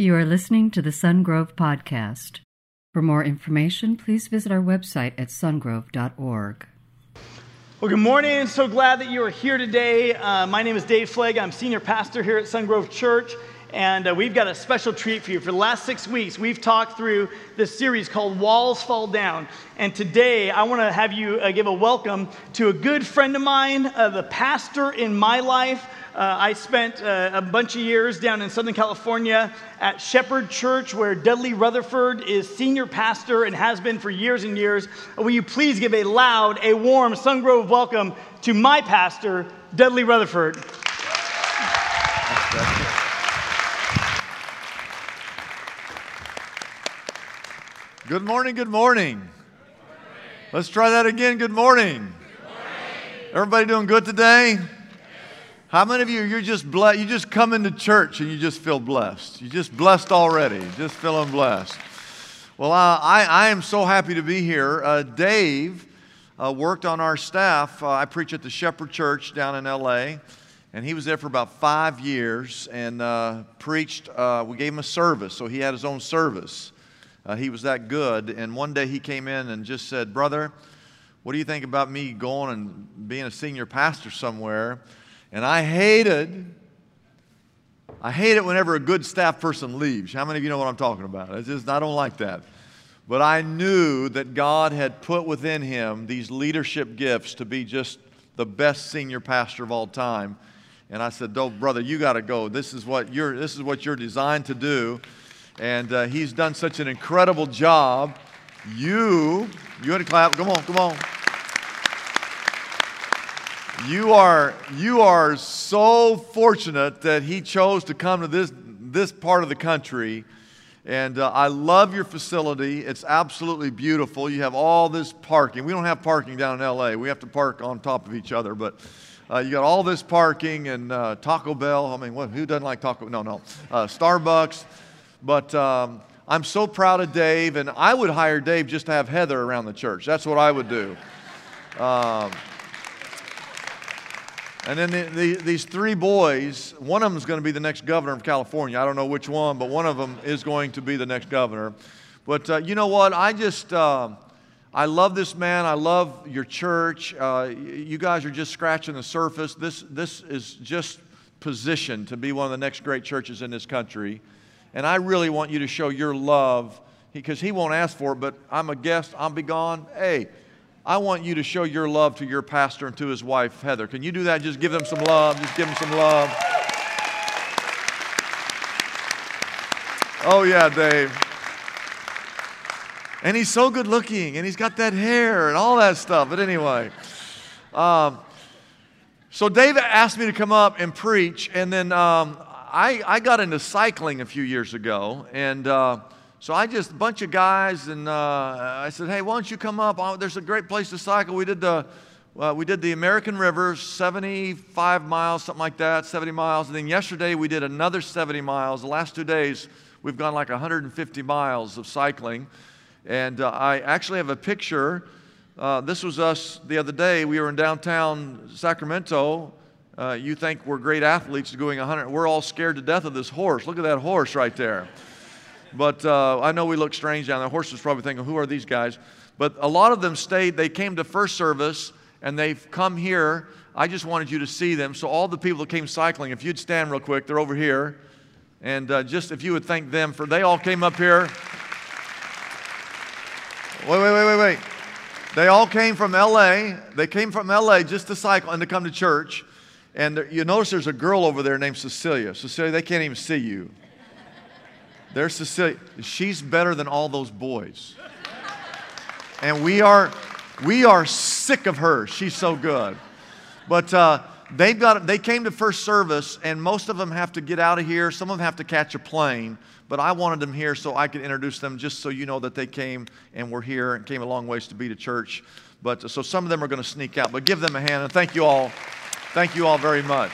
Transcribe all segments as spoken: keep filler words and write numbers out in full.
You are listening to the Sun Grove Podcast. For more information, please visit our website at sungrove dot org. Well, good morning. So glad that you are here today. Uh, my name is Dave Flegg. I'm senior pastor here at Sun Grove Church, and uh, we've got a special treat for you. For the last six weeks, we've talked through this series called Walls Fall Down, and today I want to have you uh, give a welcome to a good friend of mine, uh, the pastor in my life. Uh, I spent uh, a bunch of years down in Southern California at Shepherd Church, where Dudley Rutherford is senior pastor and has been for years and years. Will you please give a loud, a warm, Sun Grove welcome to my pastor, Dudley Rutherford. Good morning, good morning. Good morning. Let's try that again. Good morning. Good morning. Everybody doing good today? How many of you, you're just blessed, you just come into church and you just feel blessed. You're just blessed already, just feeling blessed. Well, uh, I, I am so happy to be here. Uh, Dave uh, worked on our staff. Uh, I preach at the Shepherd Church down in L A, and he was there for about five years and uh, preached. Uh, we gave him a service, so he had his own service. Uh, he was that good, and one day he came in and just said, "Brother, what do you think about me going and being a senior pastor somewhere?" And I hated, I hate it whenever a good staff person leaves. How many of you know what I'm talking about? It's just, I don't like that. But I knew that God had put within him these leadership gifts to be just the best senior pastor of all time. And I said, "Oh, brother, you got to go. This is what you're, this is what you're designed to do." And uh, he's done such an incredible job. You, you want to clap? Come on, come on. You are, you are so fortunate that he chose to come to this, this part of the country. And uh, I love your facility. It's absolutely beautiful. You have all this parking. We don't have parking down in L A. We have to park on top of each other. But uh, you got all this parking and uh, Taco Bell. I mean, what, who doesn't like Taco Bell? No, no. Uh, Starbucks. But um, I'm so proud of Dave. And I would hire Dave just to have Heather around the church. That's what I would do. Um, And then the, the, these three boys, one of them is going to be the next governor of California. I don't know which one, but one of them is going to be the next governor. But uh, you know what? I just, uh, I love this man. I love your church. Uh, you guys are just scratching the surface. This, this is just positioned to be one of the next great churches in this country. And I really want you to show your love, because he, he won't ask for it, but I'm a guest. I'll be gone. Hey. I want you to show your love to your pastor and to his wife, Heather. Can you do that? Just give them some love. Just give them some love. Oh, yeah, Dave. And he's so good looking, and he's got that hair and all that stuff. But anyway, um, so Dave asked me to come up and preach, and then um, I, I got into cycling a few years ago, and uh So I just, a bunch of guys, and uh, I said, "Hey, why don't you come up? Oh, there's a great place to cycle." We did the, uh, we did the American River, seventy-five miles, something like that, seventy miles. And then yesterday we did another seventy miles. The last two days we've gone like one hundred fifty miles of cycling. And uh, I actually have a picture. Uh, this was us the other day. We were in downtown Sacramento. Uh, you think we're great athletes going one hundred. We're all scared to death of this horse. Look at that horse right there. But uh, I know we look strange down there. The horse was probably thinking, "Who are these guys?" But a lot of them stayed. They came to first service, and they've come here. I just wanted you to see them. So all the people that came cycling, if you'd stand real quick, they're over here. And uh, just if you would thank them for, they all came up here. Wait, wait, wait, wait, wait. They all came from L A. They came from L A just to cycle and to come to church. And there, you notice there's a girl over there named Cecilia. Cecilia, they can't even see you. There's Cecilia. She's better than all those boys. And we are, we are sick of her. She's so good. But uh, they've got, they came to first service, and most of them have to get out of here. Some of them have to catch a plane. But I wanted them here so I could introduce them, just so you know that they came and were here and came a long ways to be to church. But so some of them are going to sneak out. But give them a hand, and thank you all. Thank you all very much.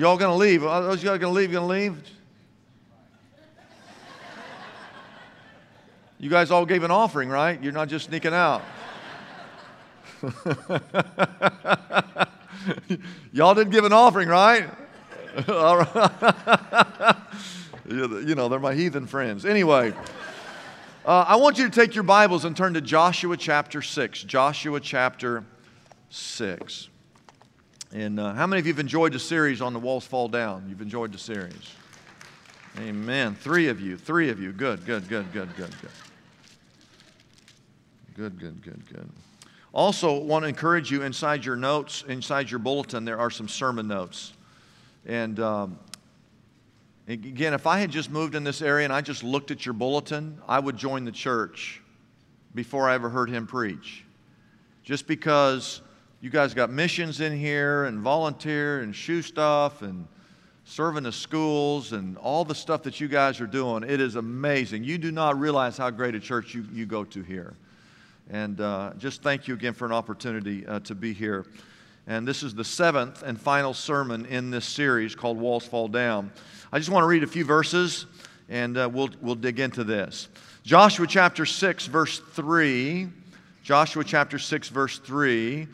Y'all gonna leave? Are those y'all gonna leave? Gonna leave? You guys all gave an offering, right? You're not just sneaking out. Y'all did give an offering, right? All right. You know, they're my heathen friends. Anyway, uh, I want you to take your Bibles and turn to Joshua chapter six. Joshua chapter six. And uh, how many of you have enjoyed the series on the Walls Fall Down? You've enjoyed the series. Amen. Three of you. Three of you. Good, good, good, good, good, good. Good, good, good, good. Also, want to encourage you, inside your notes, inside your bulletin, there are some sermon notes. And um, again, if I had just moved in this area and I just looked at your bulletin, I would join the church before I ever heard him preach. Just because you guys got missions in here and volunteer and shoe stuff and serving the schools and all the stuff that you guys are doing, it is amazing. You do not realize how great a church you, you go to here. And uh, just thank you again for an opportunity uh, to be here. And this is the seventh and final sermon in this series called Walls Fall Down. I just want to read a few verses, and uh, we'll, we'll dig into this. Joshua chapter six, verse three. Joshua chapter six, verse three.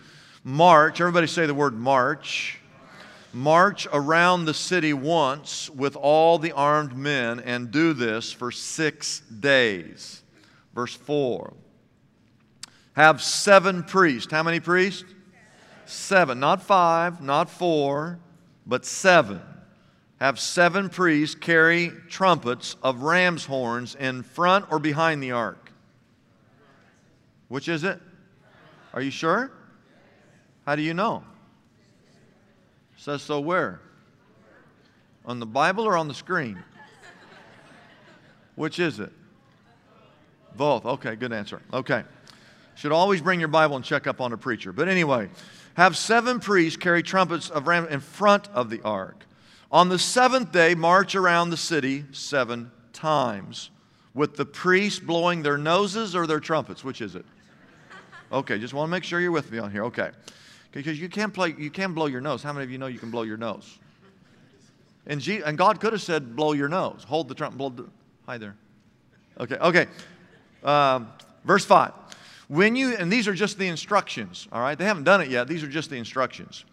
March, everybody say the word march. March around the city once with all the armed men, and do this for six days. Verse four. Have seven priests. How many priests? Seven. seven. Not five, not four, but seven. Have seven priests carry trumpets of ram's horns in front or behind the ark. Which is it? Are you sure? How do you know? It says so where? On the Bible or on the screen? Which is it? Both. Okay, good answer. Okay. Should always bring your Bible and check up on a preacher. But anyway, have seven priests carry trumpets of ram in front of the ark. On the seventh day, march around the city seven times with the priests blowing their noses or their trumpets. Which is it? Okay, just want to make sure you're with me on here. Okay, because you can play, you can blow your nose. How many of you know you can blow your nose? And, G and God could have said, "Blow your nose. Hold the trumpet. Blow." The Hi there. Okay. Okay. Um, verse five. When you, and these are just the instructions, all right? They haven't done it yet. These are just the instructions.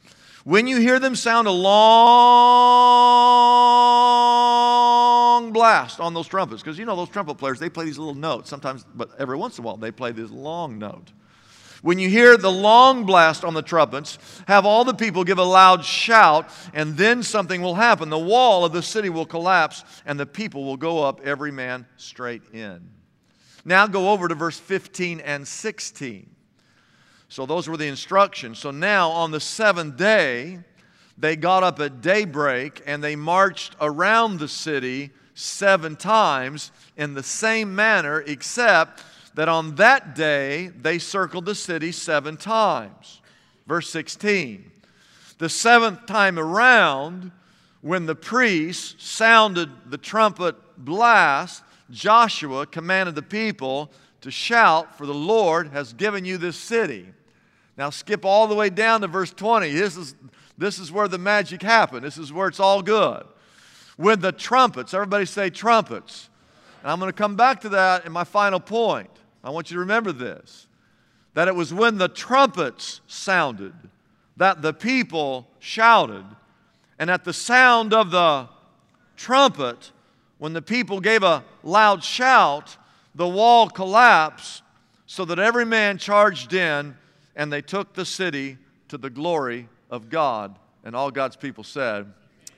When you hear them sound a long blast on those trumpets, because you know those trumpet players, they play these little notes sometimes, but every once in a while they play this long note. When you hear the long blast on the trumpets, have all the people give a loud shout, and then something will happen. The wall of the city will collapse, and the people will go up, every man straight in. Now go over to verse fifteen and sixteen. So those were the instructions. So now on the seventh day, they got up at daybreak and they marched around the city seven times in the same manner, except that on that day they circled the city seven times. Verse sixteen. The seventh time around, when the priests sounded the trumpet blast, Joshua commanded the people to shout, "For the Lord has given you this city." Now skip all the way down to verse twenty. This is, this is where the magic happened. This is where it's all good. With the trumpets, everybody say trumpets. And I'm going to come back to that in my final point. I want you to remember this, that it was when the trumpets sounded that the people shouted, and at the sound of the trumpet, when the people gave a loud shout, the wall collapsed so that every man charged in, and they took the city to the glory of God. And all God's people said,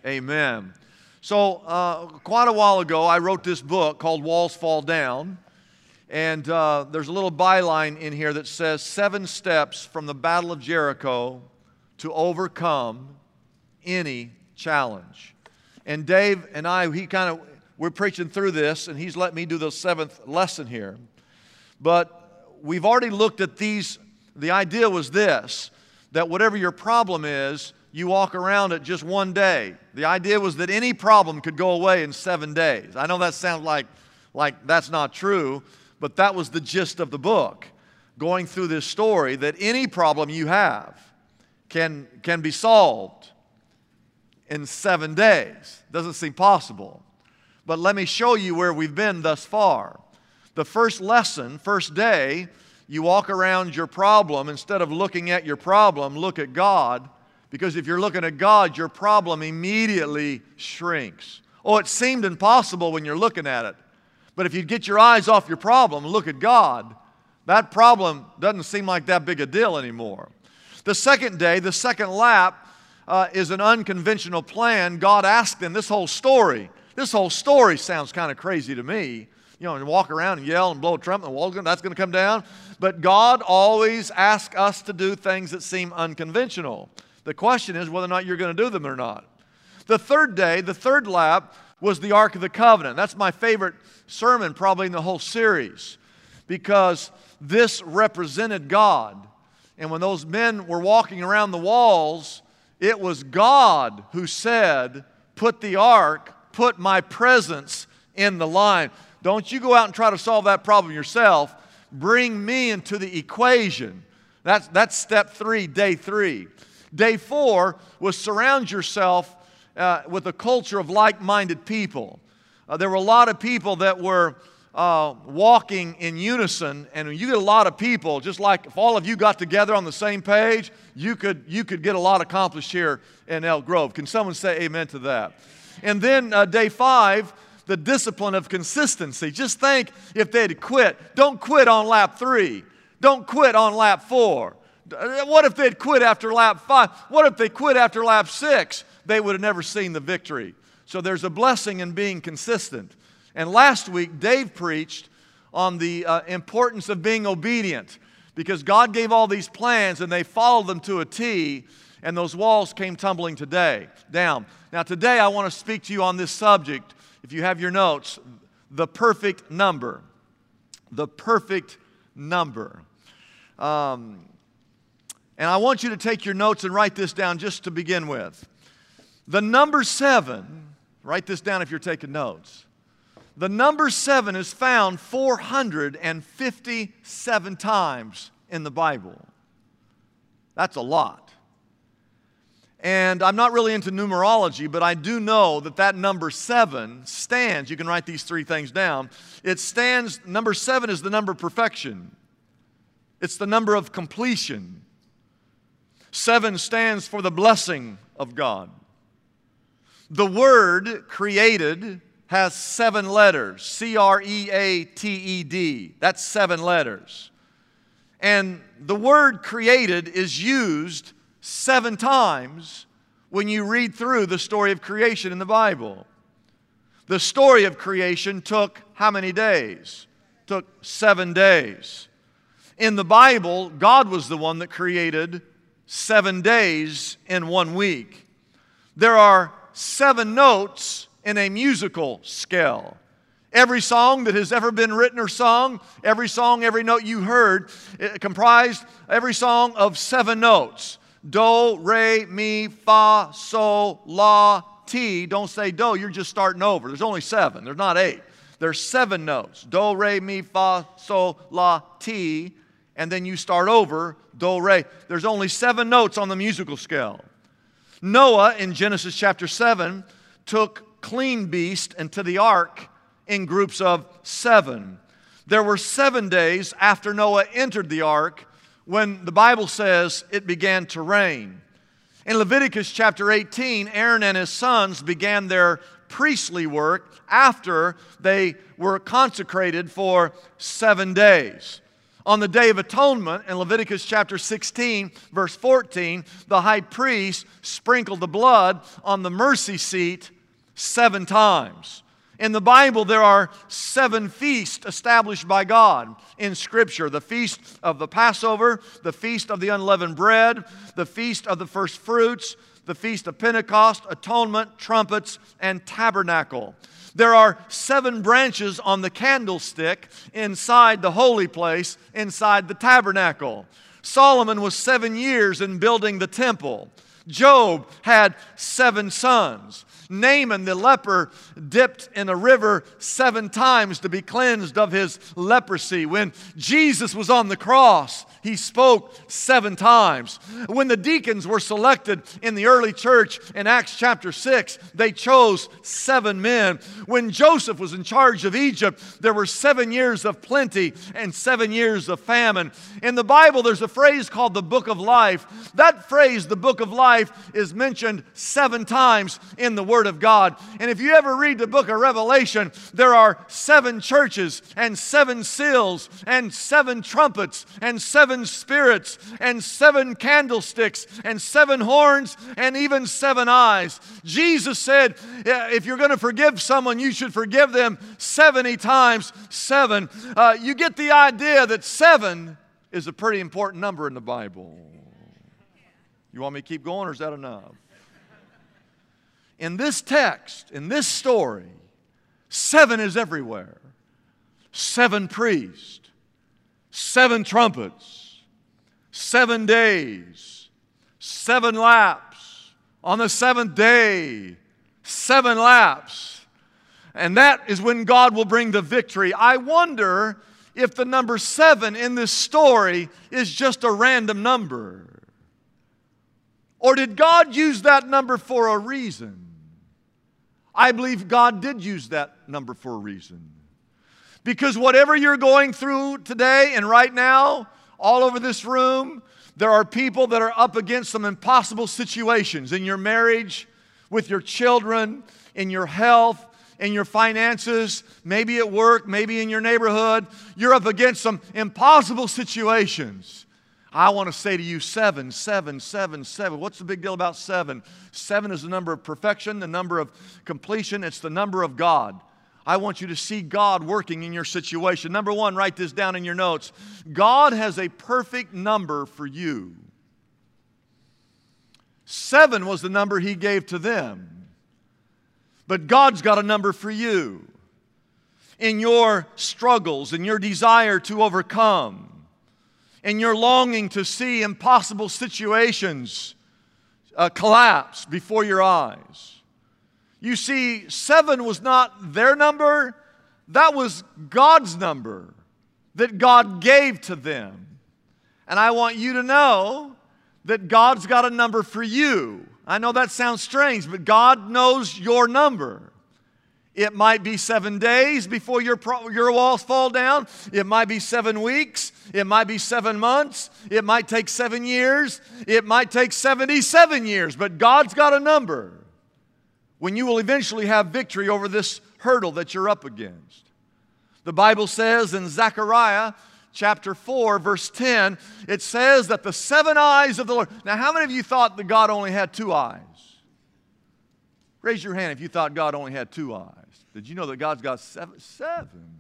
amen. So uh, quite a while ago, I wrote this book called Walls Fall Down. And uh, there's a little byline in here that says, seven steps from the Battle of Jericho to overcome any challenge. And Dave and I, he kind of... we're preaching through this, and he's let me do the seventh lesson here. But we've already looked at these. The idea was this, that whatever your problem is, you walk around it just one day. The idea was that any problem could go away in seven days. I know that sounds like, like that's not true, but that was the gist of the book, going through this story, that any problem you have can, can be solved in seven days. Doesn't seem possible. But let me show you where we've been thus far. The first lesson, first day, you walk around your problem. Instead of looking at your problem, look at God Because if you're looking at God, your problem immediately shrinks. Oh, it seemed impossible when you're looking at it. But if you get your eyes off your problem and look at God, that problem doesn't seem like that big a deal anymore. The second day, the second lap, uh, is an unconventional plan. God asked them this whole story. This whole story sounds kind of crazy to me. You know, and walk around and yell and blow a trumpet and walk, that's going to come down. But God always asks us to do things that seem unconventional. The question is whether or not you're going to do them or not. The third day, the third lap, was the Ark of the Covenant. That's my favorite sermon probably in the whole series, because this represented God. And when those men were walking around the walls, it was God who said, put the ark, put my presence in the line. Don't you go out and try to solve that problem yourself. Bring me into the equation. That's, that's step three, day three. Day four was surround yourself uh, with a culture of like-minded people. Uh, there were a lot of people that were uh, walking in unison, and when you get a lot of people, just like if all of you got together on the same page, you could, you could get a lot accomplished here in Elk Grove. Can someone say amen to that? And then uh, day five, the discipline of consistency. Just think if they'd quit. Don't quit on lap three. Don't quit on lap four. What if they'd quit after lap five? What if they quit after lap six? They would have never seen the victory. So there's a blessing in being consistent. And last week, Dave preached on the uh, importance of being obedient, because God gave all these plans and they followed them to a T, and those walls came tumbling today down. Now today I want to speak to you on this subject. If you have your notes, the perfect number. The perfect number. Um, and I want you to take your notes and write this down just to begin with. The number seven, write this down if you're taking notes. The number seven is found four hundred fifty-seven times in the Bible. That's a lot. And I'm not really into numerology, but I do know that that number seven stands. You can write these three things down. It stands, number seven is the number of perfection. It's the number of completion. Seven stands for the blessing of God. The word created has seven letters. C R E A T E D. That's seven letters. And the word created is used seven times when you read through the story of creation in the Bible. The story of creation took how many days? It took seven days. In the Bible, God was the one that created seven days in one week. There are seven notes in a musical scale. Every song that has ever been written or sung, every song, every note you heard, it comprised every song of seven notes. Do, re, mi, fa, sol, la, ti. Don't say do, you're just starting over. There's only seven, there's not eight. There's seven notes. Do, re, mi, fa, sol, la, ti. And then you start over, do, re. There's only seven notes on the musical scale. Noah, in Genesis chapter seven, took clean beast into the ark in groups of seven. There were seven days after Noah entered the ark when the Bible says it began to rain. In Leviticus chapter eighteen, Aaron and his sons began their priestly work after they were consecrated for seven days. On the Day of Atonement, in Leviticus chapter sixteen, verse fourteen, the high priest sprinkled the blood on the mercy seat seven times. In the Bible, there are seven feasts established by God in Scripture. The feast of the Passover, the feast of the unleavened bread, the feast of the first fruits, the feast of Pentecost, atonement, trumpets, and tabernacle. There are seven branches on the candlestick inside the holy place, inside the tabernacle. Solomon was seven years in building the temple. Job had seven sons. Naaman the leper dipped in a river seven times to be cleansed of his leprosy. When Jesus was on the cross, he spoke seven times. When the deacons were selected in the early church in Acts chapter six, they chose seven men. When Joseph was in charge of Egypt, there were seven years of plenty and seven years of famine. In the Bible, there's a phrase called the book of life. That phrase, the book of life, life is mentioned seven times in the Word of God. And if you ever read the book of Revelation, there are seven churches and seven seals and seven trumpets and seven spirits and seven candlesticks and seven horns and even seven eyes. Jesus said, if you're going to forgive someone, you should forgive them seventy times seven. Uh, you get the idea that seven is a pretty important number in the Bible. You want me to keep going, or is that enough? In this text, in this story, seven is everywhere. Seven priests, seven trumpets, seven days, seven laps. On the seventh day, seven laps. And that is when God will bring the victory. I wonder if the number seven in this story is just a random number. Or did God use that number for a reason? I believe God did use that number for a reason. Because whatever you're going through today and right now, all over this room, there are people that are up against some impossible situations in your marriage, with your children, in your health, in your finances, maybe at work, maybe in your neighborhood. You're up against some impossible situations. I want to say to you, seven, seven, seven, seven. What's the big deal about seven? Seven is the number of perfection, the number of completion. It's the number of God. I want you to see God working in your situation. Number one, write this down in your notes. God has a perfect number for you. Seven was the number He gave to them. But God's got a number for you. In your struggles, in your desire to overcome, and your longing to see impossible situations uh, collapse before your eyes. You see, seven was not their number. That was God's number that God gave to them. And I want you to know that God's got a number for you. I know that sounds strange, but God knows your number. It might be seven days before your, pro- your walls fall down. It might be seven weeks. It might be seven months. It might take seven years. It might take seventy-seven years. But God's got a number when you will eventually have victory over this hurdle that you're up against. The Bible says in Zechariah chapter four, verse ten, it says that the seven eyes of the Lord. Now, how many of you thought that God only had two eyes? Raise your hand if you thought God only had two eyes. Did you know that God's got seven? Seven.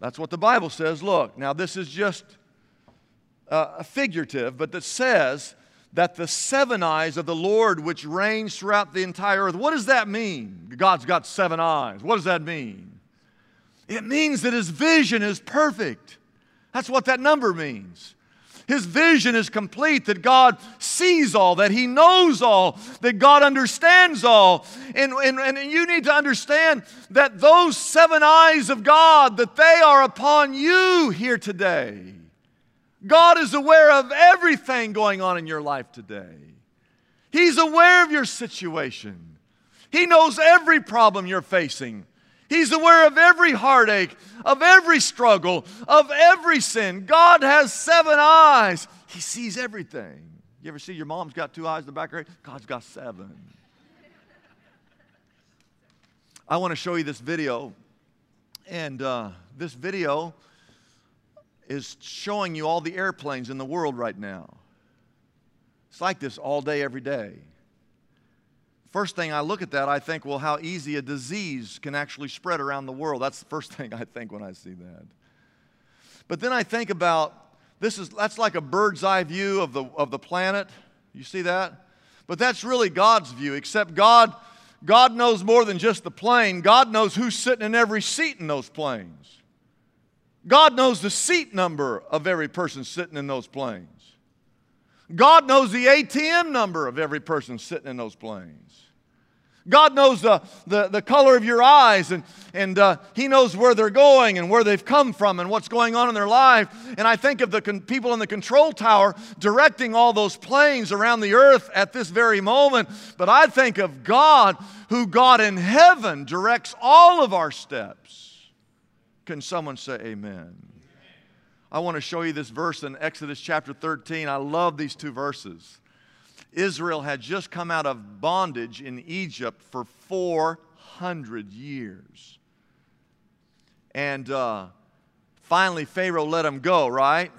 That's what the Bible says. Look, now this is just uh, a figurative, but that says that the seven eyes of the Lord which reigns throughout the entire earth. What does that mean? God's got seven eyes. What does that mean? It means that His vision is perfect. That's what that number means. His vision is complete, that God sees all, that He knows all, that God understands all. And, and, and you need to understand that those seven eyes of God, that they are upon you here today. God is aware of everything going on in your life today. He's aware of your situation. He knows every problem you're facing. He's aware of every heartache, of every struggle, of every sin. God has seven eyes. He sees everything. You ever see your mom's got two eyes in the back of her head? God's got seven. I want to show you this video. And uh, this video is showing you all the airplanes in the world right now. It's like this all day, every day. First thing I look at that, I think, well, how easy a disease can actually spread around the world. That's the first thing I think when I see that. But then I think about, this is that's like a bird's eye view of the, of the planet. You see that? But that's really God's view, except God, God knows more than just the plane. God knows who's sitting in every seat in those planes. God knows the seat number of every person sitting in those planes. God knows the A T M number of every person sitting in those planes. God knows the, the, the color of your eyes, and, and uh, He knows where they're going and where they've come from and what's going on in their life. And I think of the con- people in the control tower directing all those planes around the earth at this very moment. But I think of God, who God in heaven directs all of our steps. Can someone say amen? I want to show you this verse in Exodus chapter thirteen. I love these two verses. Israel had just come out of bondage in Egypt for four hundred years. And uh, finally, Pharaoh let them go, right?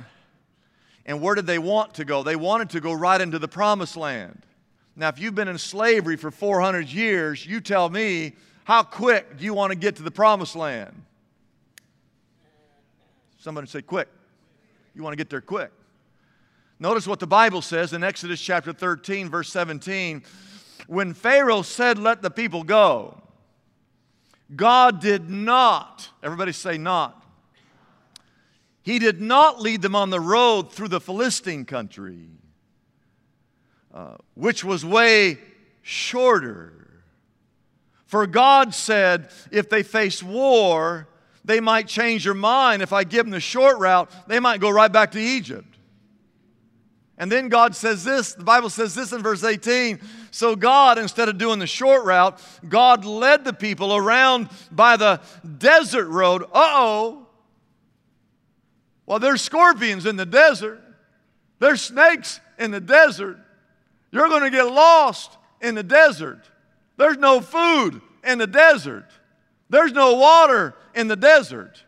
And where did they want to go? They wanted to go right into the promised land. Now, if you've been in slavery for four hundred years, you tell me, how quick do you want to get to the promised land? Somebody say quick. You want to get there quick. Notice what the Bible says in Exodus chapter thirteen, verse seventeen. When Pharaoh said, let the people go, God did not, everybody say not. He did not lead them on the road through the Philistine country, uh, which was way shorter. For God said, if they face war, they might change their mind. If I give them the short route, they might go right back to Egypt. And then God says this, the Bible says this in verse eighteen. So God, instead of doing the short route, God led the people around by the desert road. Uh-oh. Well, there's scorpions in the desert. There's snakes in the desert. You're going to get lost in the desert. There's no food in the desert. There's no water in the desert.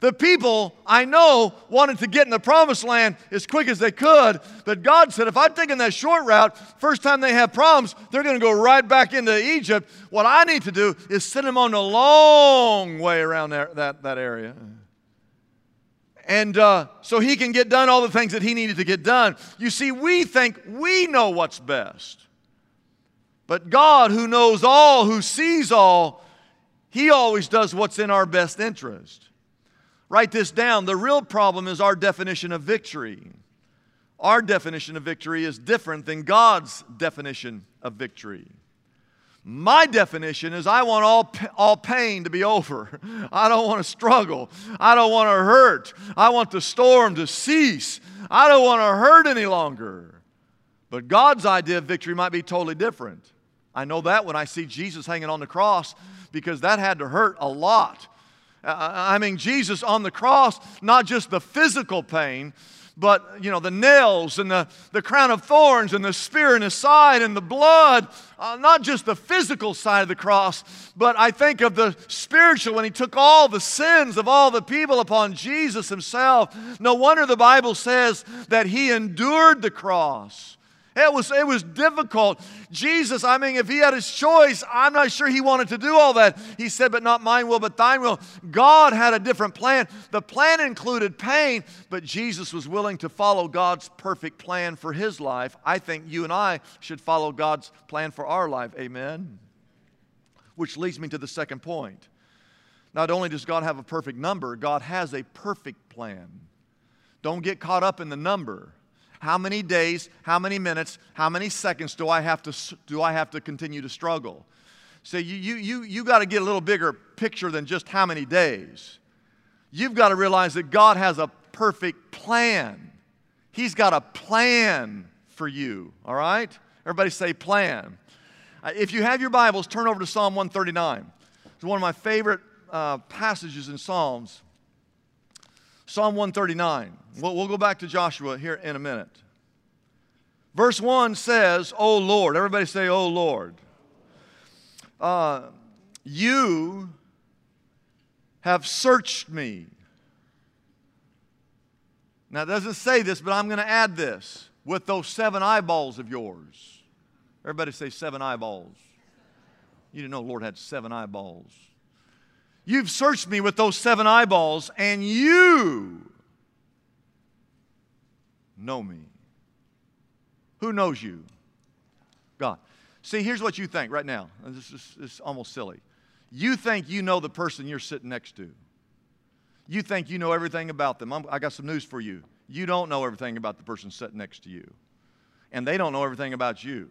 The people, I know, wanted to get in the promised land as quick as they could, but God said, if I'm taking that short route, first time they have problems, they're going to go right back into Egypt. What I need to do is send them on the long way around that, that, that area. And uh, so he can get done all the things that he needed to get done. You see, we think we know what's best. But God, who knows all, who sees all, He always does what's in our best interest. Write this down. The real problem is our definition of victory. Our definition of victory is different than God's definition of victory. My definition is I want all, all pain to be over. I don't want to struggle. I don't want to hurt. I want the storm to cease. I don't want to hurt any longer. But God's idea of victory might be totally different. I know that when I see Jesus hanging on the cross, because that had to hurt a lot. I mean, Jesus on the cross, not just the physical pain, but, you know, the nails and the, the crown of thorns and the spear in his side and the blood, uh, not just the physical side of the cross, but I think of the spiritual when he took all the sins of all the people upon Jesus himself. No wonder the Bible says that he endured the cross. It was, it was difficult. Jesus, I mean, if he had his choice, I'm not sure he wanted to do all that. He said, but not mine will, but thine will. God had a different plan. The plan included pain, but Jesus was willing to follow God's perfect plan for his life. I think you and I should follow God's plan for our life. Amen? Which leads me to the second point. Not only does God have a perfect number, God has a perfect plan. Don't get caught up in the number. How many days, how many minutes, how many seconds do I have to do I have to continue to struggle? So you you you you got to get a little bigger picture than just how many days. You've got to realize that God has a perfect plan. He's got a plan for you, all right? Everybody say plan. If you have your Bibles, turn over to Psalm one thirty-nine. It's one of my favorite uh, passages in Psalms. Psalm one thirty-nine. We'll, we'll go back to Joshua here in a minute. Verse one says, O Lord. Everybody say, O Lord. Uh, you have searched me. Now, it doesn't say this, but I'm going to add this. With those seven eyeballs of yours. Everybody say seven eyeballs. You didn't know the Lord had seven eyeballs. You've searched me with those seven eyeballs, and you know me. Who knows you? God. See, here's what you think right now. This is, this is almost silly. You think you know the person you're sitting next to. You think you know everything about them. I'm, I got some news for you. You don't know everything about the person sitting next to you. And they don't know everything about you.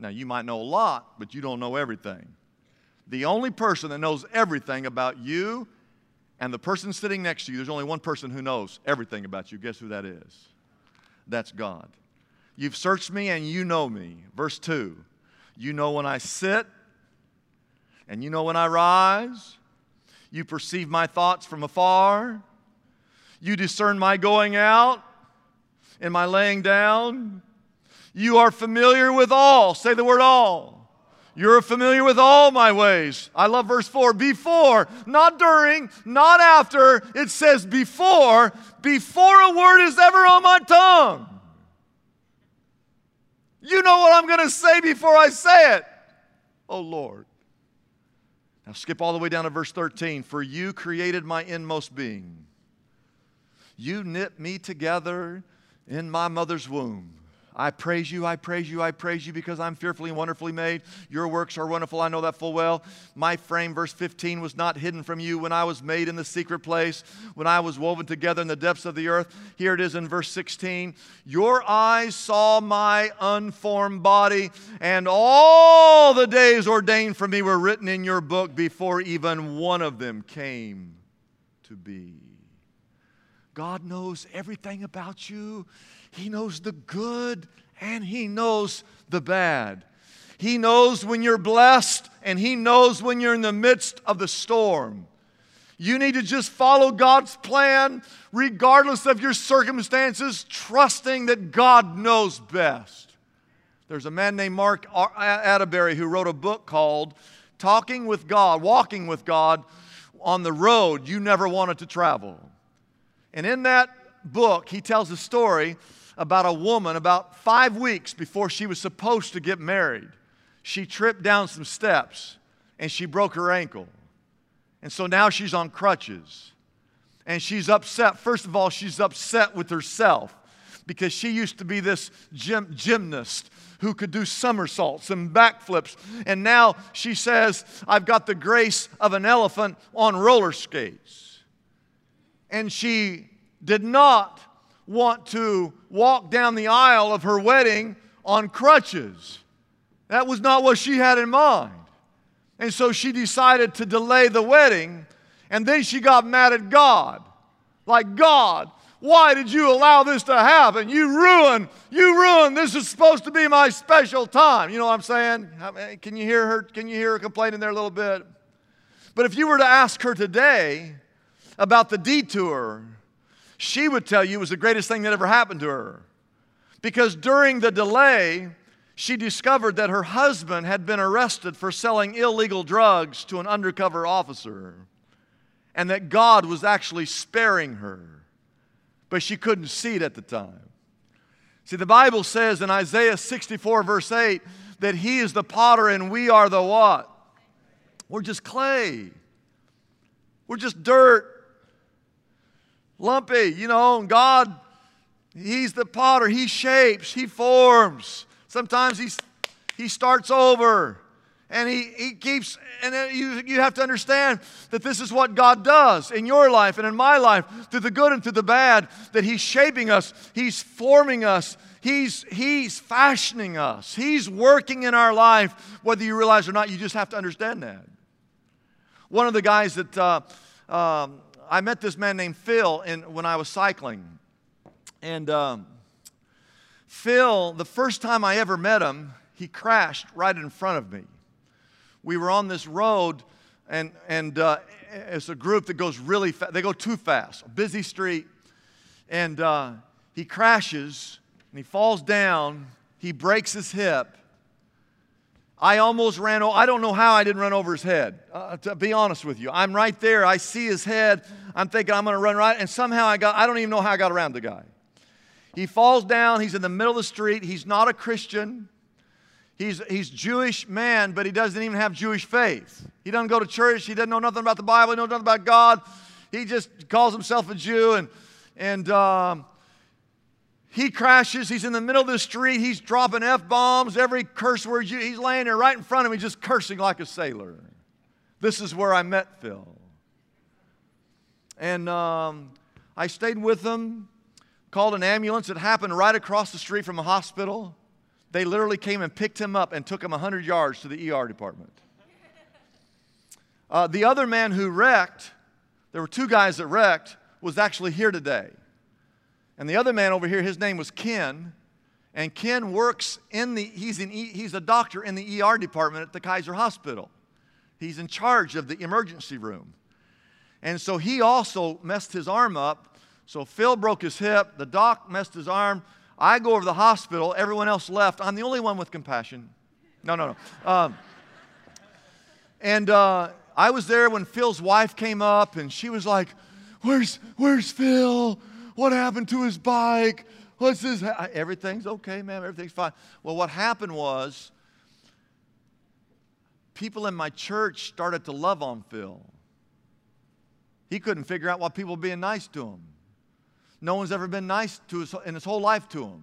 Now, you might know a lot, but you don't know everything. The only person that knows everything about you and the person sitting next to you, there's only one person who knows everything about you. Guess who that is? That's God. You've searched me and you know me. Verse two, you know when I sit and you know when I rise. You perceive my thoughts from afar. You discern my going out and my laying down. You are familiar with all. Say the word all. You're familiar with all my ways. I love verse four. Before, not during, not after. It says before, before a word is ever on my tongue. You know what I'm going to say before I say it. Oh, Lord. Now skip all the way down to verse thirteen. For you created my inmost being. You knit me together in my mother's womb. I praise you, I praise you, I praise you because I'm fearfully and wonderfully made. Your works are wonderful, I know that full well. My frame, verse fifteen, was not hidden from you when I was made in the secret place, when I was woven together in the depths of the earth. Here it is in verse sixteen. Your eyes saw my unformed body, and all the days ordained for me were written in your book before even one of them came to be. God knows everything about you. He knows the good and He knows the bad. He knows when you're blessed and He knows when you're in the midst of the storm. You need to just follow God's plan regardless of your circumstances, trusting that God knows best. There's a man named Mark Atterbury who wrote a book called Talking with God, Walking with God on the Road You Never Wanted to Travel. And in that book, he tells a story about a woman about five weeks before she was supposed to get married. She tripped down some steps and she broke her ankle. And so now she's on crutches. And she's upset. First of all, she's upset with herself because she used to be this gym, gymnast who could do somersaults and backflips. And now she says, I've got the grace of an elephant on roller skates. And she did not want to walk down the aisle of her wedding on crutches. That was not what she had in mind. And so she decided to delay the wedding, and then she got mad at God. Like, God, why did you allow this to happen? You ruined, you ruined, this is supposed to be my special time. You know what I'm saying? Can you hear her, can you hear her complaining there a little bit? But if you were to ask her today about the detour, she would tell you it was the greatest thing that ever happened to her. Because during the delay, she discovered that her husband had been arrested for selling illegal drugs to an undercover officer, and that God was actually sparing her. But she couldn't see it at the time. See, the Bible says in Isaiah sixty-four, verse eight, that He is the potter and we are the what? We're just clay. We're just dirt. Lumpy, you know, and God, He's the potter. He shapes, He forms. Sometimes He, he starts over and he, he keeps, and you, you have to understand that this is what God does in your life and in my life, through the good and through the bad, that He's shaping us, He's forming us, He's, he's fashioning us, He's working in our life, whether you realize it or not. You just have to understand that. One of the guys that, uh, um, I met this man named Phil in, when I was cycling. And um, Phil, the first time I ever met him, he crashed right in front of me. We were on this road, and, and uh, it's a group that goes really fast. They go too fast, a busy street. And uh, he crashes, and he falls down. He breaks his hip. I almost ran over. I don't know how I didn't run over his head, uh, to be honest with you. I'm right there. I see his head. I'm thinking I'm going to run right. And somehow I got, I don't even know how I got around the guy. He falls down. He's in the middle of the street. He's not a Christian. He's he's Jewish man, but he doesn't even have Jewish faith. He doesn't go to church. He doesn't know nothing about the Bible. He knows nothing about God. He just calls himself a Jew. And, and um, he crashes. He's in the middle of the street. He's dropping F-bombs, every curse word. You, he's laying there right in front of me, just cursing like a sailor. This is where I met Phil. And um, I stayed with him, called an ambulance. It happened right across the street from a hospital. They literally came and picked him up and took him one hundred yards to the E R department. Uh, the other man who wrecked, there were two guys that wrecked, was actually here today. And the other man over here, his name was Ken, and Ken works in the, he's, in e, he's a doctor in the E R department at the Kaiser Hospital. He's in charge of the emergency room. And so he also messed his arm up, So Phil broke his hip. The doc messed his arm. I go over to the hospital. Everyone else left. I'm the only one with compassion. No, no, no. Um, and uh, I was there when Phil's wife came up, and she was like, where's, where's Phil? What happened to his bike? What's this? Everything's okay, ma'am. Everything's fine. Well, what happened was people in my church started to love on Phil. He couldn't figure out why people were being nice to him. No one's ever been nice to his, in his whole life to him.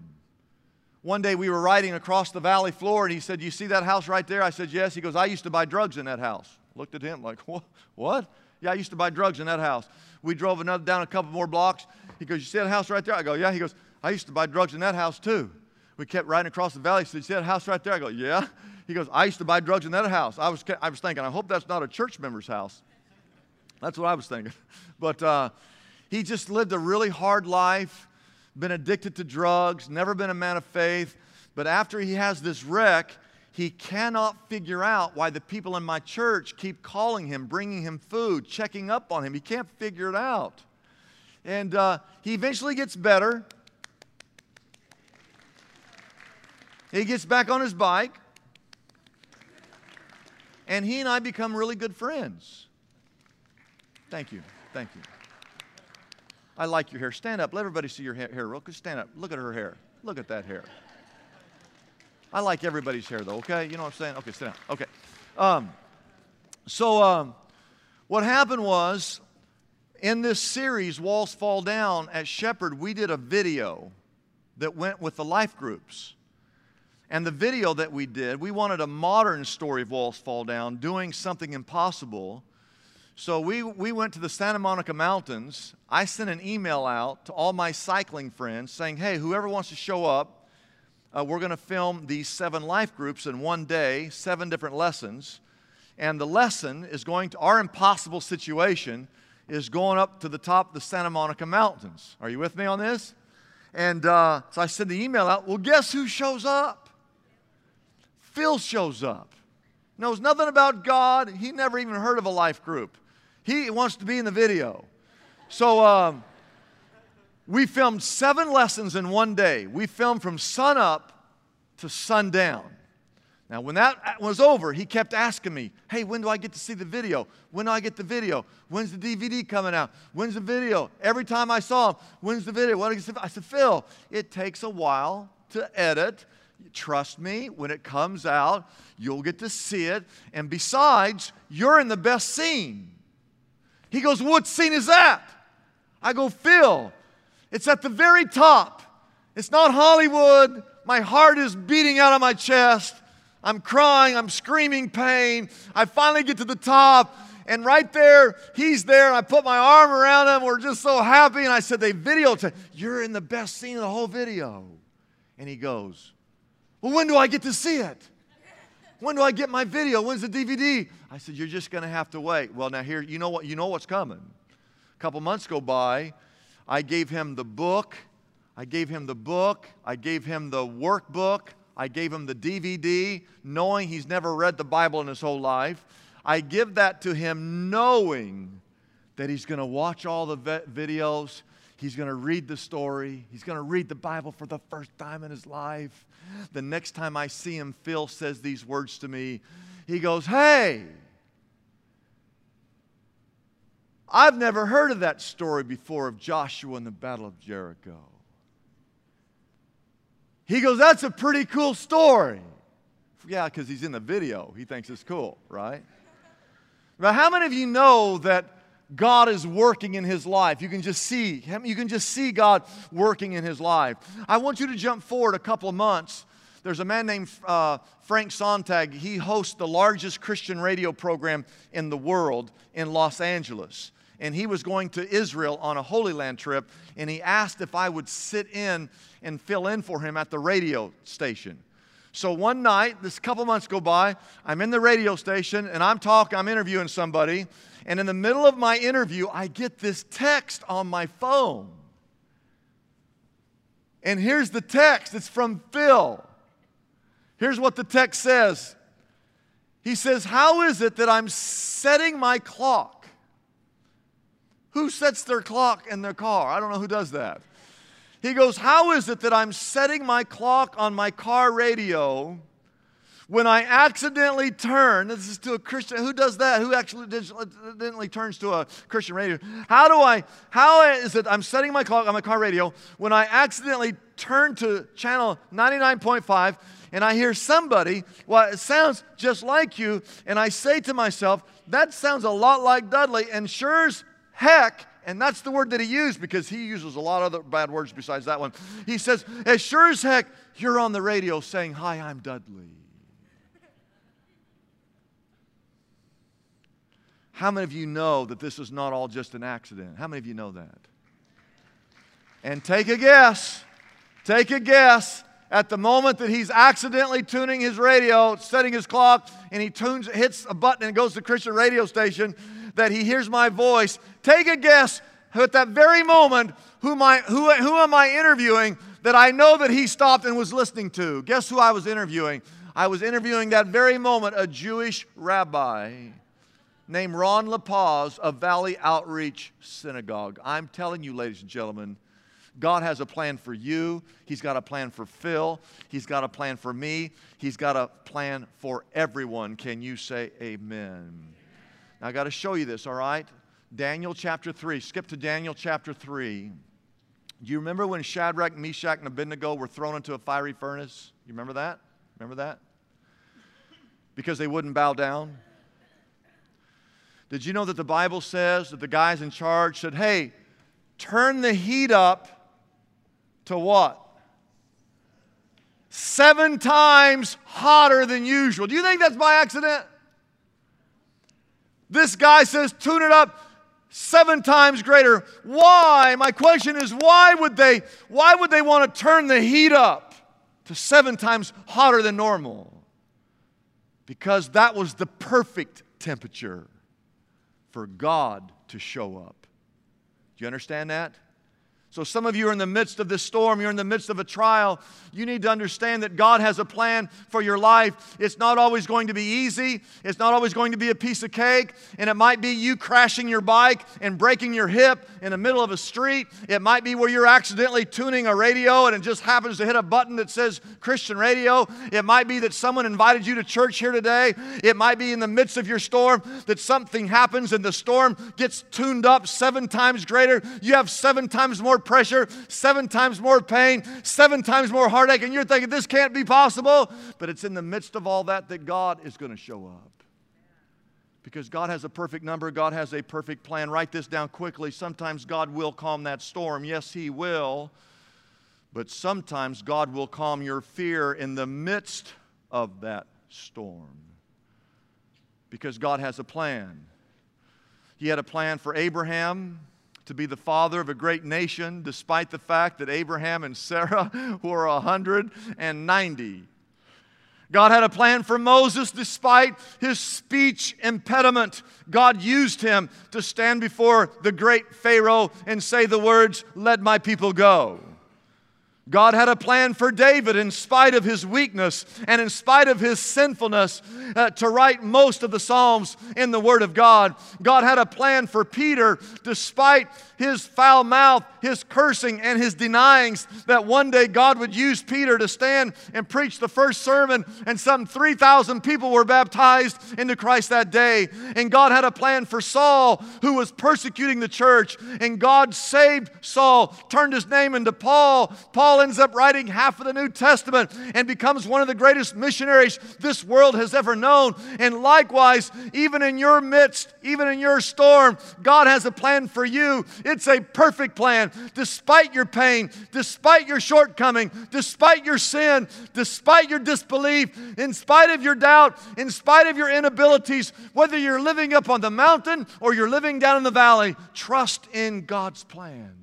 One day we were riding across the valley floor, and he said, you see that house right there? I said, yes. He goes, I used to buy drugs in that house. Looked at him like, what? What? Yeah, I used to buy drugs in that house. We drove another down a couple more blocks. He goes, you see that house right there? I go, yeah. He goes, I used to buy drugs in that house too. We kept riding across the valley. He said, you see that house right there? I go, yeah. He goes, I used to buy drugs in that house. I was, I was thinking, I hope that's not a church member's house. That's what I was thinking. But uh, he just lived a really hard life, been addicted to drugs, never been a man of faith. But after he has this wreck, he cannot figure out why the people in my church keep calling him, bringing him food, checking up on him. He can't figure it out. And uh, he eventually gets better. He gets back on his bike. And he and I become really good friends. Thank you. Thank you. I like your hair. Stand up. Let everybody see your hair real quick. Stand up. Look at her hair. Look at that hair. I like everybody's hair, though, okay? You know what I'm saying? Okay, stand up. Okay. Um, so um, what happened was, in this series, Walls Fall Down, at Shepherd, we did a video that went with the life groups. And the video that we did, we wanted a modern story of Walls Fall Down, doing something impossible. So we, we went to the Santa Monica Mountains. I sent an email out to all my cycling friends saying, hey, whoever wants to show up, uh, we're going to film these seven life groups in one day, seven different lessons. And the lesson is going to, our impossible situation is going up to the top of the Santa Monica Mountains. Are you with me on this? And uh, so I sent the email out. Well, guess who shows up? Phil shows up, knows nothing about God. He never even heard of a life group. He wants to be in the video. So um, we filmed seven lessons in one day. We filmed from sunup to sundown. Now, when that was over, he kept asking me, hey, when do I get to see the video? When do I get the video? When's the D V D coming out? When's the video? Every time I saw him, when's the video? What I said, Phil, it takes a while to edit. Trust me, when it comes out, you'll get to see it. And besides, you're in the best scene. He goes, what scene is that? I go, Phil, it's at the very top. It's not Hollywood. My heart is beating out of my chest. I'm crying. I'm screaming pain. I finally get to the top. And right there, he's there. And I put my arm around him. We're just so happy. And I said, they videotaped. You're in the best scene of the whole video. And he goes, well, when do I get to see it? When do I get my video? When's the D V D? I said, you're just going to have to wait. Well, now here, you know what, you know what's coming. A couple months go by. I gave him the book. I gave him the book. I gave him the workbook. I gave him the D V D, knowing he's never read the Bible in his whole life. I give that to him knowing that he's going to watch all the videos. He's going to read the story. He's going to read the Bible for the first time in his life. The next time I see him, Phil says these words to me. He goes, hey, I've never heard of that story before of Joshua and the Battle of Jericho. He goes, that's a pretty cool story. Yeah, because he's in the video. He thinks it's cool, right? But how many of you know that God is working in his life? You can just see him. You can just see God working in his life. I want you to jump forward a couple of months. There's a man named uh, Frank Sontag. He hosts the largest Christian radio program in the world in Los Angeles. And he was going to Israel on a Holy Land trip. And he asked if I would sit in and fill in for him at the radio station. So one night, this couple months go by, I'm in the radio station, and I'm talking, I'm interviewing somebody, and in the middle of my interview, I get this text on my phone. And here's the text. It's from Phil. Here's what the text says. He says, how is it that I'm setting my clock Who sets their clock in their car? I don't know who does that. He goes, how is it that I'm setting my clock on my car radio when I accidentally turn? This is to a Christian. Who does that? Who actually accidentally turns to a Christian radio? How do I, how is it I'm setting my clock on my car radio when I accidentally turn to channel ninety-nine point five and I hear somebody, well, it sounds just like you, and I say to myself, that sounds a lot like Dudley, and sure's heck, and that's the word that he used because he uses a lot of other bad words besides that one. He says, as sure as heck, you're on the radio saying, hi, I'm Dudley. How many of you know that this is not all just an accident? How many of you know that? And take a guess. Take a guess. At the moment that he's accidentally tuning his radio, setting his clock, and he tunes, hits a button and goes to the Christian radio station, that he hears my voice. Take a guess at that very moment who, my, who, who am I interviewing that I know that he stopped and was listening to. Guess who I was interviewing? I was interviewing that very moment a Jewish rabbi named Ron LaPaz of Valley Outreach Synagogue. I'm telling you, ladies and gentlemen, God has a plan for you. He's got a plan for Phil. He's got a plan for me. He's got a plan for everyone. Can you say amen? Now, I got to show you this, all right? Daniel chapter three. Skip to Daniel chapter three. Do you remember when Shadrach, Meshach, and Abednego were thrown into a fiery furnace? You remember that? Remember that? Because they wouldn't bow down. Did you know that the Bible says that the guys in charge said, hey, turn the heat up. To what? Seven times hotter than usual. Do you think that's by accident? This guy says, tune it up seven times greater. Why? My question is, why would they, why would they want to turn the heat up to seven times hotter than normal? Because that was the perfect temperature for God to show up. Do you understand that? So some of you are in the midst of this storm. You're in the midst of a trial. You need to understand that God has a plan for your life. It's not always going to be easy. It's not always going to be a piece of cake. And it might be you crashing your bike and breaking your hip in the middle of a street. It might be where you're accidentally tuning a radio and it just happens to hit a button that says Christian radio. It might be that someone invited you to church here today. It might be in the midst of your storm that something happens and the storm gets tuned up seven times greater. You have seven times more pressure, seven times more pain, seven times more heartache, and you're thinking this can't be possible, but it's in the midst of all that that God is going to show up. Because God has a perfect number, God has a perfect plan. Write this down quickly. Sometimes God will calm that storm. Yes, He will. But sometimes God will calm your fear in the midst of that storm. Because God has a plan. He had a plan for Abraham to be the father of a great nation, despite the fact that Abraham and Sarah were one hundred ninety. God had a plan for Moses despite his speech impediment. God used him to stand before the great Pharaoh and say the words, "Let my people go." God had a plan for David in spite of his weakness and in spite of his sinfulness uh, to write most of the Psalms in the Word of God. God had a plan for Peter despite his foul mouth, his cursing, and his denyings, that one day God would use Peter to stand and preach the first sermon, and some three thousand people were baptized into Christ that day. And God had a plan for Saul, who was persecuting the church, and God saved Saul, turned his name into Paul. Paul ends up writing half of the New Testament and becomes one of the greatest missionaries this world has ever known. And likewise, even in your midst, even in your storm, God has a plan for you. It's a perfect plan. Despite your pain, despite your shortcoming, despite your sin, despite your disbelief, in spite of your doubt, in spite of your inabilities, whether you're living up on the mountain or you're living down in the valley, trust in God's plan.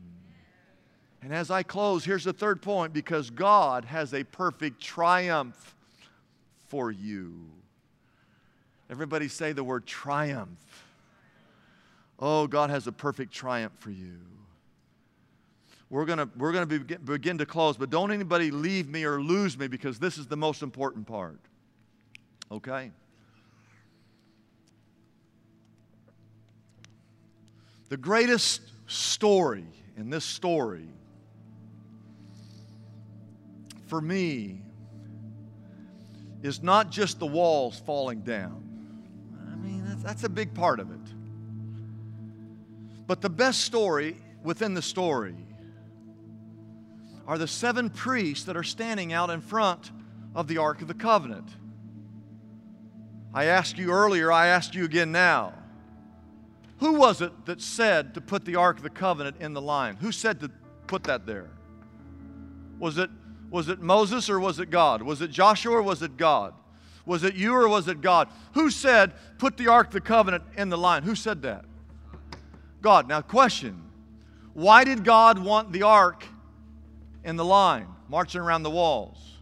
And as I close, here's the third point, because God has a perfect triumph for you. Everybody say the word triumph. Oh, God has a perfect triumph for you. We're going we're gonna be, begin to close, but don't anybody leave me or lose me, because this is the most important part. Okay? The greatest story in this story for me is not just the walls falling down. I mean, that's, that's a big part of it. But the best story within the story are the seven priests that are standing out in front of the Ark of the Covenant. I asked you earlier, I asked you again now, who was it that said to put the Ark of the Covenant in the line? Who said to put that there? Was it, was it Moses or was it God? Was it Joshua or was it God? Was it you or was it God? Who said, put the Ark of the Covenant in the line? Who said that? God. Now question, why did God want the Ark in the line, marching around the walls?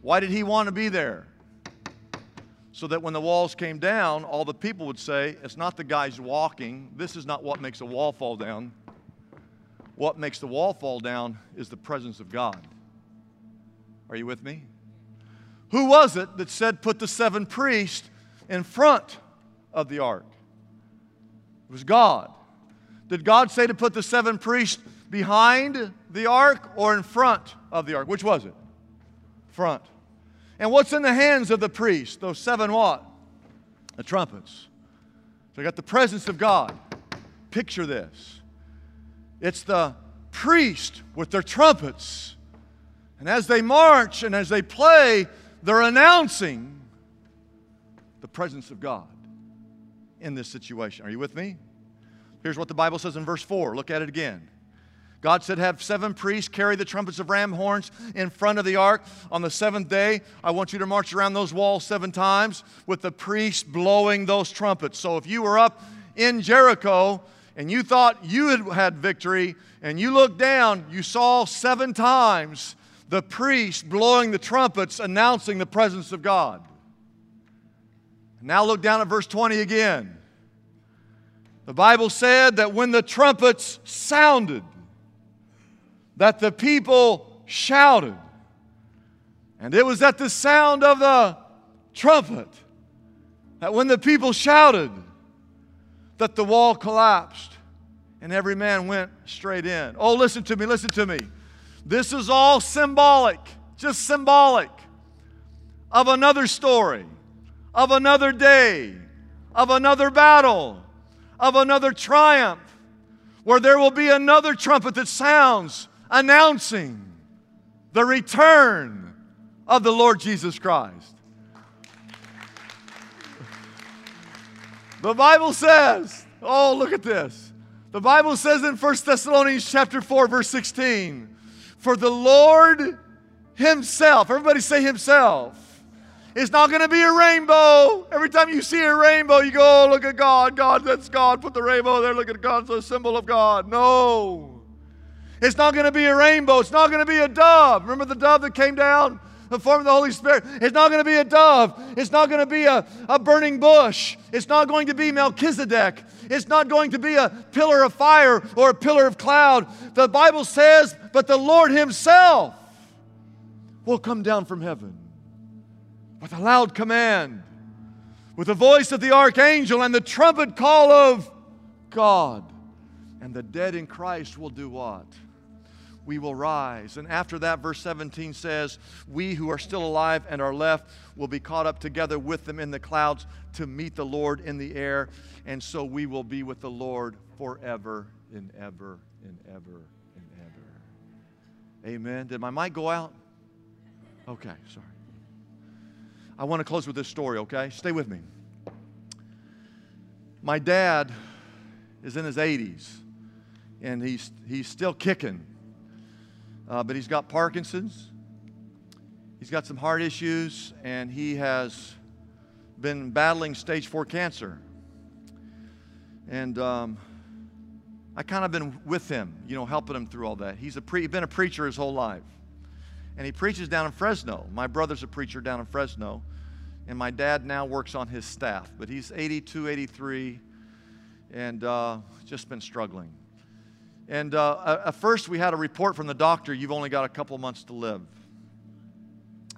Why did he want to be there? So that when the walls came down, all the people would say, it's not the guys walking. This is not what makes a wall fall down. What makes the wall fall down is the presence of God. Are you with me? Who was it that said put the seven priests in front of the ark? It was God. Did God say to put the seven priests behind the ark or in front of the ark? Which was it? Front. And what's in the hands of the priest? Those seven what? The trumpets. So you got the presence of God. Picture this. It's the priest with their trumpets. And as they march and as they play, they're announcing the presence of God in this situation. Are you with me? Here's what the Bible says in verse four. Look at it again. God said, have seven priests carry the trumpets of ram horns in front of the ark. On the seventh day, I want you to march around those walls seven times with the priests blowing those trumpets. So if you were up in Jericho and you thought you had had victory and you looked down, you saw seven times the priests blowing the trumpets announcing the presence of God. Now look down at verse twenty again. The Bible said that when the trumpets sounded, that the people shouted. And it was at the sound of the trumpet that when the people shouted that the wall collapsed and every man went straight in. Oh, listen to me, listen to me. This is all symbolic, just symbolic of another story, of another day, of another battle, of another triumph, where there will be another trumpet that sounds announcing the return of the Lord Jesus Christ. The Bible says, oh, look at this. The Bible says in First Thessalonians chapter four, verse sixteen, for the Lord himself, everybody say himself, it's not going to be a rainbow. Every time you see a rainbow, you go, oh, look at God. God, that's God. Put the rainbow there. Look at God. It's a symbol of God. No. It's not going to be a rainbow. It's not going to be a dove. Remember the dove that came down? The form of the Holy Spirit. It's not going to be a dove. It's not going to be a, a burning bush. It's not going to be Melchizedek. It's not going to be a pillar of fire or a pillar of cloud. The Bible says, but the Lord himself will come down from heaven with a loud command, with the voice of the archangel and the trumpet call of God. And the dead in Christ will do what? We will rise. And after that, verse seventeen says, we who are still alive and are left will be caught up together with them in the clouds to meet the Lord in the air. And so we will be with the Lord forever and ever and ever and ever. Amen. Did my mic go out? Okay, sorry. I want to close with this story, okay? Stay with me. My dad is in his eighties. And he's, he's still kicking. Uh, but he's got Parkinson's. He's got some heart issues. And he has been battling stage four cancer. And um, I kind of been with him, you know, helping him through all that. He's a pre- he's been a preacher his whole life. And he preaches down in Fresno. My brother's a preacher down in Fresno. And my dad now works on his staff. But he's eighty-two, eighty-three, and uh, just been struggling. And uh, at first we had a report from the doctor, you've only got a couple months to live.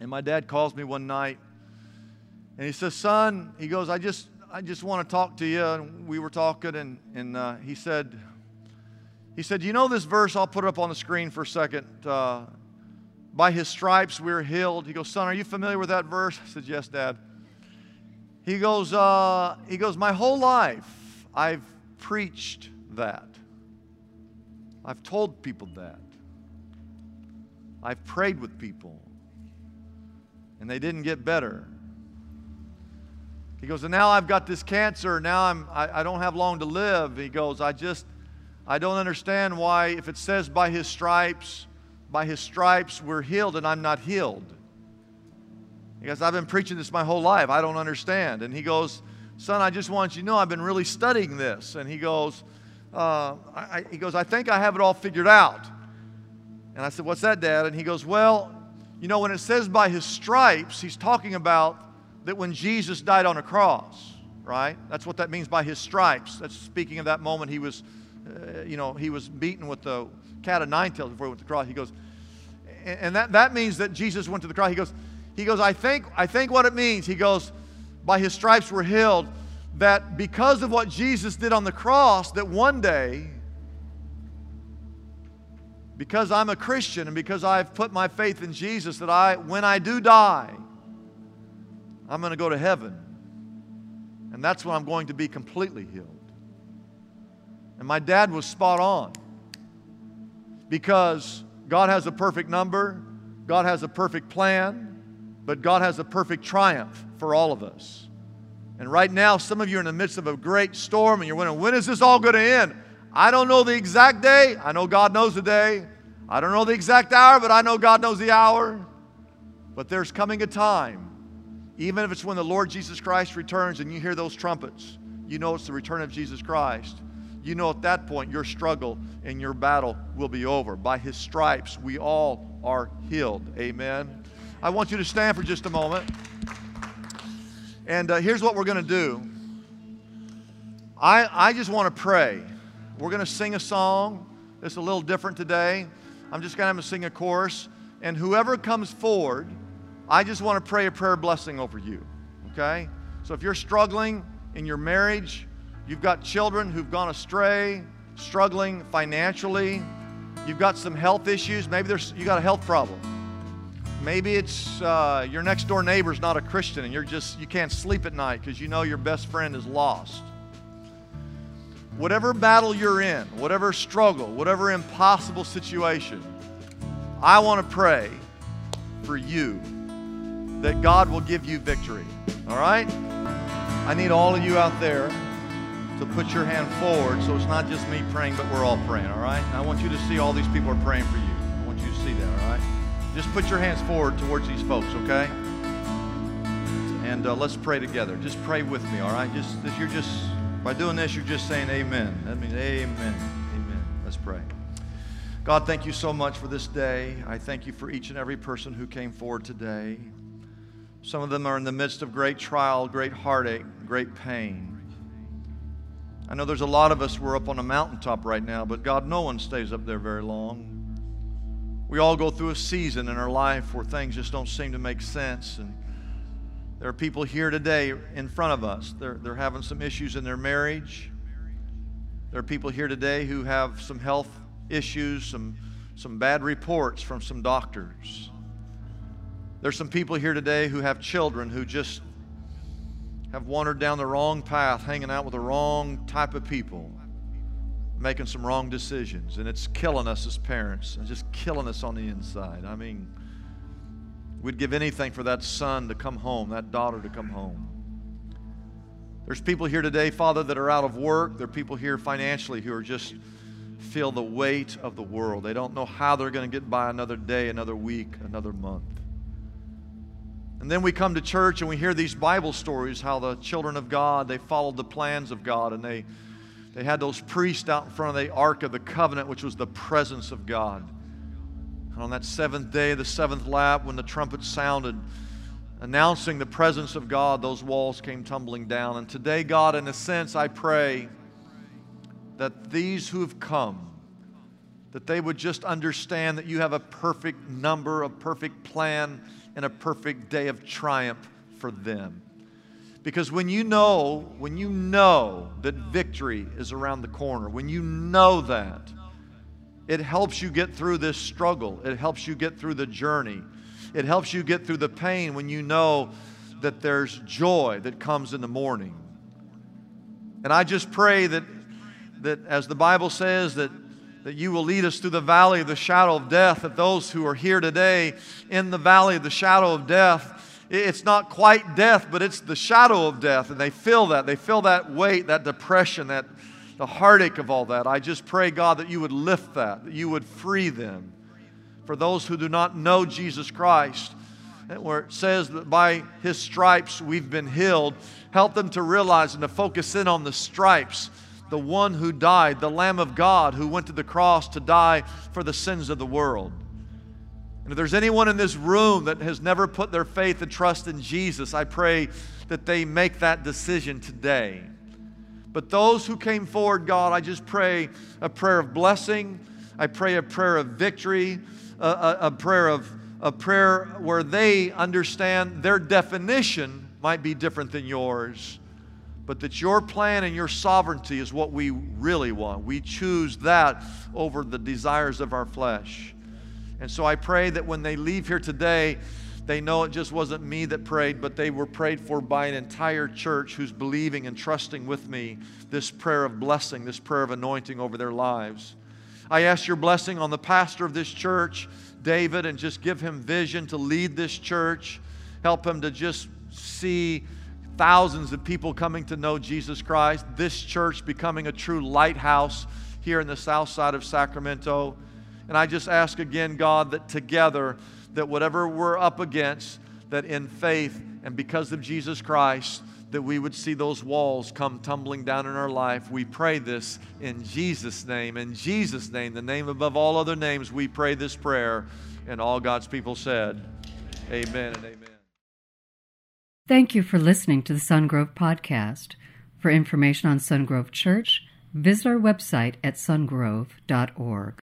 And my dad calls me one night and he says, son, he goes, I just, I just want to talk to you. And we were talking, and, and uh, he said, he said, you know this verse, I'll put it up on the screen for a second. Uh, By his stripes we're healed. He goes, son, are you familiar with that verse? I said, yes, Dad. He goes, uh, he goes, my whole life I've preached that. I've told people that. I've prayed with people, and they didn't get better. He goes, and now I've got this cancer. Now I'm, I, I don't have long to live. He goes, I just, I don't understand why, if it says by his stripes, by his stripes we're healed, and I'm not healed. He goes, I've been preaching this my whole life. I don't understand. And he goes, son, I just want you to know I've been really studying this. And he goes, uh, I, he goes, I think I have it all figured out. And I said, what's that, Dad? And he goes, well, you know, when it says by his stripes, he's talking about that when Jesus died on a cross, right? That's what that means by his stripes. That's speaking of that moment he was, uh, you know, he was beaten with the cat of nine tails before he went to the cross. He goes, and that, that means that Jesus went to the cross. He goes, he goes, I think, I think what it means, he goes, by his stripes we're healed, that because of what Jesus did on the cross, that one day, because I'm a Christian and because I've put my faith in Jesus, that I, when I do die, I'm going to go to heaven. And that's when I'm going to be completely healed. And my dad was spot on. Because God has a perfect number, God has a perfect plan, but God has a perfect triumph for all of us. And right now, some of you are in the midst of a great storm and you're wondering, when is this all going to end? I don't know the exact day. I know God knows the day. I don't know the exact hour, but I know God knows the hour. But there's coming a time, even if it's when the Lord Jesus Christ returns and you hear those trumpets, you know it's the return of Jesus Christ. You know at that point your struggle and your battle will be over. By his stripes we all are healed. Amen. I want you to stand for just a moment. And uh, here's what we're going to do. I, I just want to pray. We're going to sing a song. It's a little different today. I'm just going to sing a chorus. And whoever comes forward, I just want to pray a prayer blessing over you. Okay? So if you're struggling in your marriage, you've got children who've gone astray, struggling financially. You've got some health issues. Maybe there's, you got a health problem. Maybe it's uh, your next door neighbor's not a Christian and you're just, you can't sleep at night because you know your best friend is lost. Whatever battle you're in, whatever struggle, whatever impossible situation, I want to pray for you that God will give you victory. All right? I need all of you out there to put your hand forward, so it's not just me praying, but we're all praying, all right? And I want you to see all these people are praying for you. I want you to see that, all right? Just put your hands forward towards these folks, okay? And uh, let's pray together. Just pray with me, all right? Just you're just by doing this, you're just saying amen. That means amen, amen. Let's pray. God, thank you so much for this day. I thank you for each and every person who came forward today. Some of them are in the midst of great trial, great heartache, great pain. I know there's a lot of us, we're up on a mountaintop right now, but God, no one stays up there very long. We all go through a season in our life where things just don't seem to make sense. And there are people here today in front of us. They're, they're having some issues in their marriage. There are people here today who have some health issues, some, some bad reports from some doctors. There's some people here today who have children who just have wandered down the wrong path, hanging out with the wrong type of people, making some wrong decisions, and it's killing us as parents and just killing us on the inside. I mean, we'd give anything for that son to come home, that daughter to come home. There's people here today, Father, that are out of work. There are people here financially who are just feel the weight of the world. They don't know how they're going to get by another day, another week, another month. And then we come to church and we hear these Bible stories, how the children of God, they followed the plans of God, and they, they had those priests out in front of the Ark of the Covenant, which was the presence of God. And on that seventh day, the seventh lap, when the trumpet sounded, announcing the presence of God, those walls came tumbling down. And today, God, in a sense, I pray that these who have come, that they would just understand that you have a perfect number, a perfect plan, and a perfect day of triumph for them. Because when you know, when you know that victory is around the corner, when you know that, it helps you get through this struggle. It helps you get through the journey. It helps you get through the pain when you know that there's joy that comes in the morning. And I just pray that, that as the Bible says, that, that you will lead us through the valley of the shadow of death, that those who are here today in the valley of the shadow of death, it's not quite death, but it's the shadow of death, and they feel that. They feel that weight, that depression, that the heartache of all that. I just pray, God, that you would lift that, that you would free them. For those who do not know Jesus Christ, where it says that by His stripes we've been healed, help them to realize and to focus in on the stripes, the one who died, the Lamb of God who went to the cross to die for the sins of the world. And if there's anyone in this room that has never put their faith and trust in Jesus, I pray that they make that decision today. But those who came forward, God, I just pray a prayer of blessing. I pray a prayer of victory, a, a, a prayer of a prayer where they understand their definition might be different than yours, but that your plan and your sovereignty is what we really want. We choose that over the desires of our flesh. And so I pray that when they leave here today, they know it just wasn't me that prayed, but they were prayed for by an entire church who's believing and trusting with me this prayer of blessing, this prayer of anointing over their lives. I ask your blessing on the pastor of this church, David, and just give him vision to lead this church. Help him to just see thousands of people coming to know Jesus Christ, this church becoming a true lighthouse here in the south side of Sacramento. And I just ask again, God, that together, that whatever we're up against, that in faith and because of Jesus Christ, that we would see those walls come tumbling down in our life. We pray this in Jesus' name. In Jesus' name, the name above all other names, we pray this prayer. And all God's people said, amen and amen. Thank you for listening to the Sun Grove Podcast. For information on Sun Grove Church, visit our website at sun grove dot org.